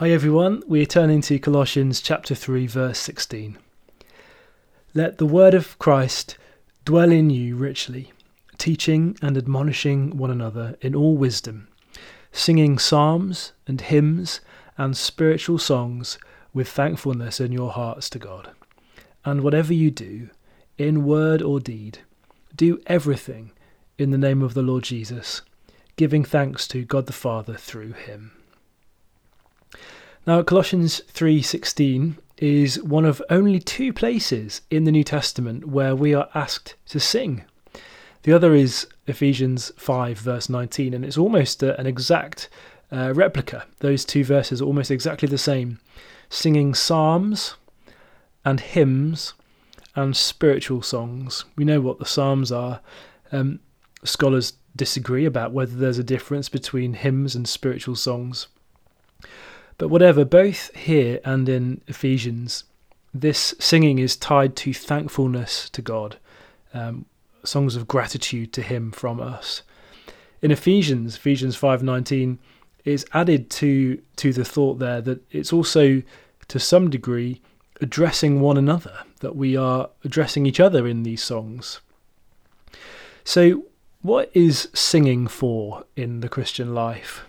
Hi everyone, we're turning to Colossians chapter 3 verse 16. Let the word of Christ dwell in you richly, teaching and admonishing one another in all wisdom, singing psalms and hymns and spiritual songs with thankfulness in your hearts to God. And whatever you do, in word or deed, do everything in the name of the Lord Jesus, giving thanks to God the Father through him. Now, Colossians 3:16 is one of only two places in the New Testament where we are asked to sing. The other is Ephesians 5 verse 19, and it's almost an exact replica. Those two verses are almost exactly the same, singing psalms and hymns and spiritual songs. We know what the psalms are. Scholars disagree about whether there's a difference between hymns and spiritual songs. But whatever, both here and in Ephesians, this singing is tied to thankfulness to God, songs of gratitude to him from us. In Ephesians 5:19 is added to the thought there that it's also, to some degree, addressing one another, that we are addressing each other in these songs. So what is singing for in the Christian life?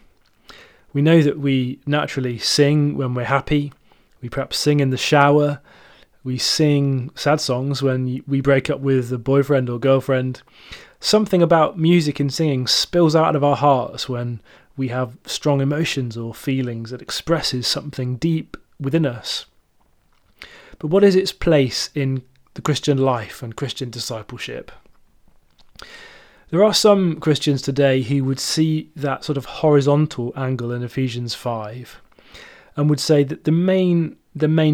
We know that we naturally sing when we're happy, we perhaps sing in the shower, we sing sad songs when we break up with a boyfriend or girlfriend. Something about music and singing spills out of our hearts when we have strong emotions or feelings. It expresses something deep within us. But what is its place in the Christian life and Christian discipleship? There are some Christians today who would see that sort of horizontal angle in Ephesians 5 and would say that the main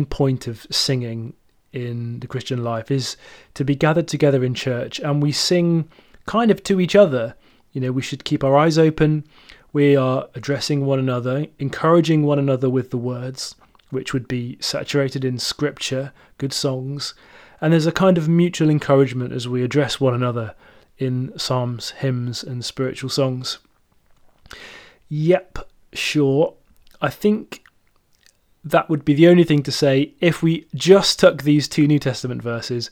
point of singing in the Christian life is to be gathered together in church, and we sing kind of to each other. You know, we should keep our eyes open. We are addressing one another, encouraging one another with the words, which would be saturated in scripture, good songs. And there's a kind of mutual encouragement as we address one another in psalms, hymns and spiritual songs. Yep, sure. I think that would be the only thing to say if we just took these two New Testament verses,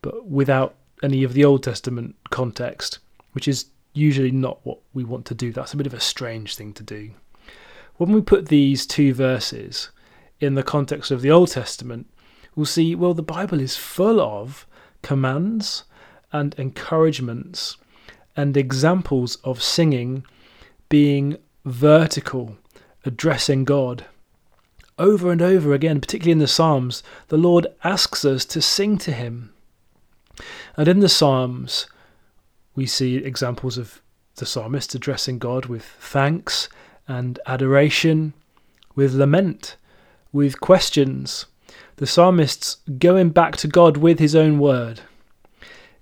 but without any of the Old Testament context, which is usually not what we want to do. That's a bit of a strange thing to do. When we put these two verses in the context of the Old Testament, we'll see, well, the Bible is full of commands and encouragements and examples of singing being vertical, addressing God. Over and over again, particularly in the Psalms, the Lord asks us to sing to him. And in the Psalms, we see examples of the psalmist addressing God with thanks and adoration, with lament, with questions. The psalmist's going back to God with his own word.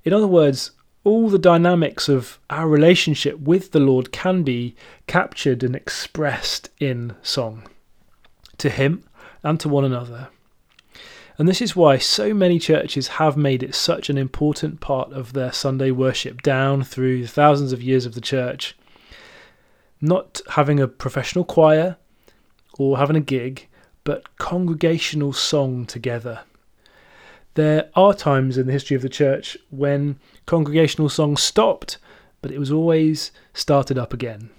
In other words, all the dynamics of our relationship with the Lord can be captured and expressed in song, to him and to one another. And this is why so many churches have made it such an important part of their Sunday worship down through the thousands of years of the church. Not having a professional choir or having a gig, but congregational song together. There are times in the history of the church when congregational song stopped, but it was always started up again.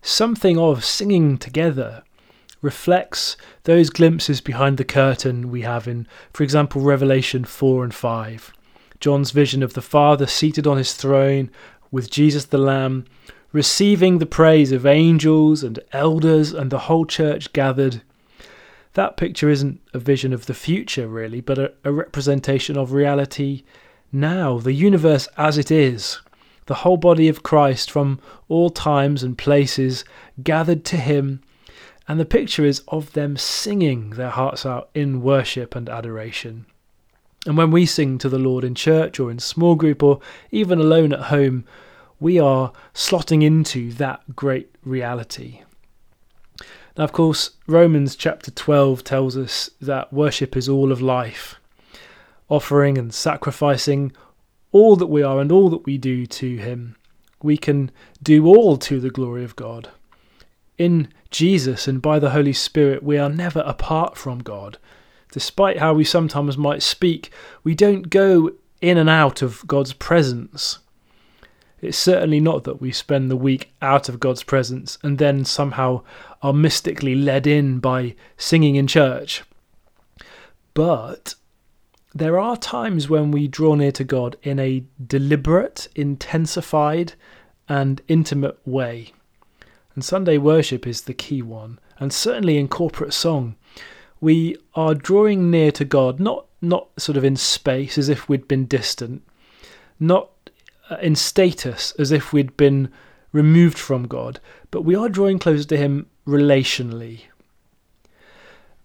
Something of singing together reflects those glimpses behind the curtain we have in, for example, Revelation 4 and 5. John's vision of the Father seated on his throne with Jesus the Lamb, receiving the praise of angels and elders and the whole church gathered. That picture isn't a vision of the future, really, but a representation of reality now, the universe as it is, the whole body of Christ from all times and places gathered to him, and the picture is of them singing their hearts out in worship and adoration. And when we sing to the Lord in church or in small group or even alone at home, we are slotting into that great reality. Now, of course, Romans chapter 12 tells us that worship is all of life, offering and sacrificing all that we are and all that we do to him. We can do all to the glory of God. In Jesus and by the Holy Spirit, we are never apart from God. Despite how we sometimes might speak, we don't go in and out of God's presence. It's certainly not that we spend the week out of God's presence and then somehow are mystically led in by singing in church. But there are times when we draw near to God in a deliberate, intensified, and intimate way. And Sunday worship is the key one. And certainly in corporate song, we are drawing near to God, not sort of in space as if we'd been distant, not in status as if we'd been removed from God, but we are drawing closer to Him relationally.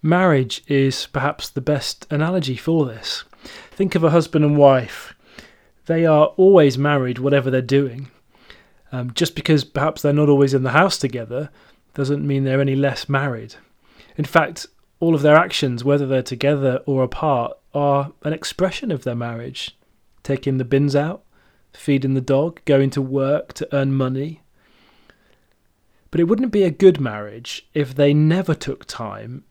Marriage is perhaps the best analogy for this. Think of a husband and wife. They are always married, whatever they're doing. Just because perhaps they're not always in the house together doesn't mean they're any less married. In fact, all of their actions, whether they're together or apart, are an expression of their marriage. Taking the bins out, feeding the dog, going to work to earn money. But it wouldn't be a good marriage if they never took time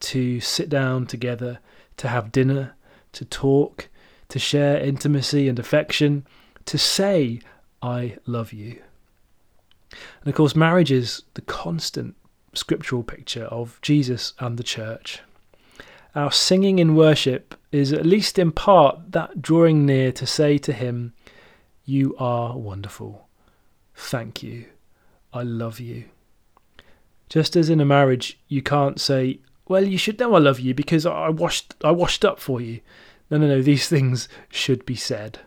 to sit down together, to have dinner, to talk, to share intimacy and affection, to say, I love you. And of course, marriage is the constant scriptural picture of Jesus and the church. Our singing in worship is at least in part that drawing near to say to Him, you are wonderful. Thank you. I love you. Just as in a marriage, you can't say, well, you should know I love you because I washed up for you. No, these things should be said.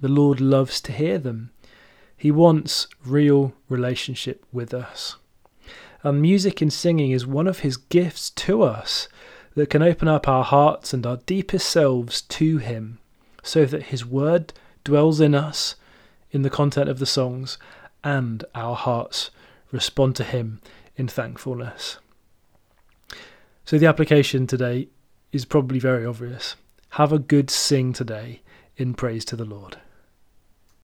The Lord loves to hear them. He wants real relationship with us. And music and singing is one of His gifts to us that can open up our hearts and our deepest selves to Him so that His word dwells in us, in the content of the songs, and our hearts respond to Him in thankfulness. So the application today is probably very obvious. Have a good sing today in praise to the Lord.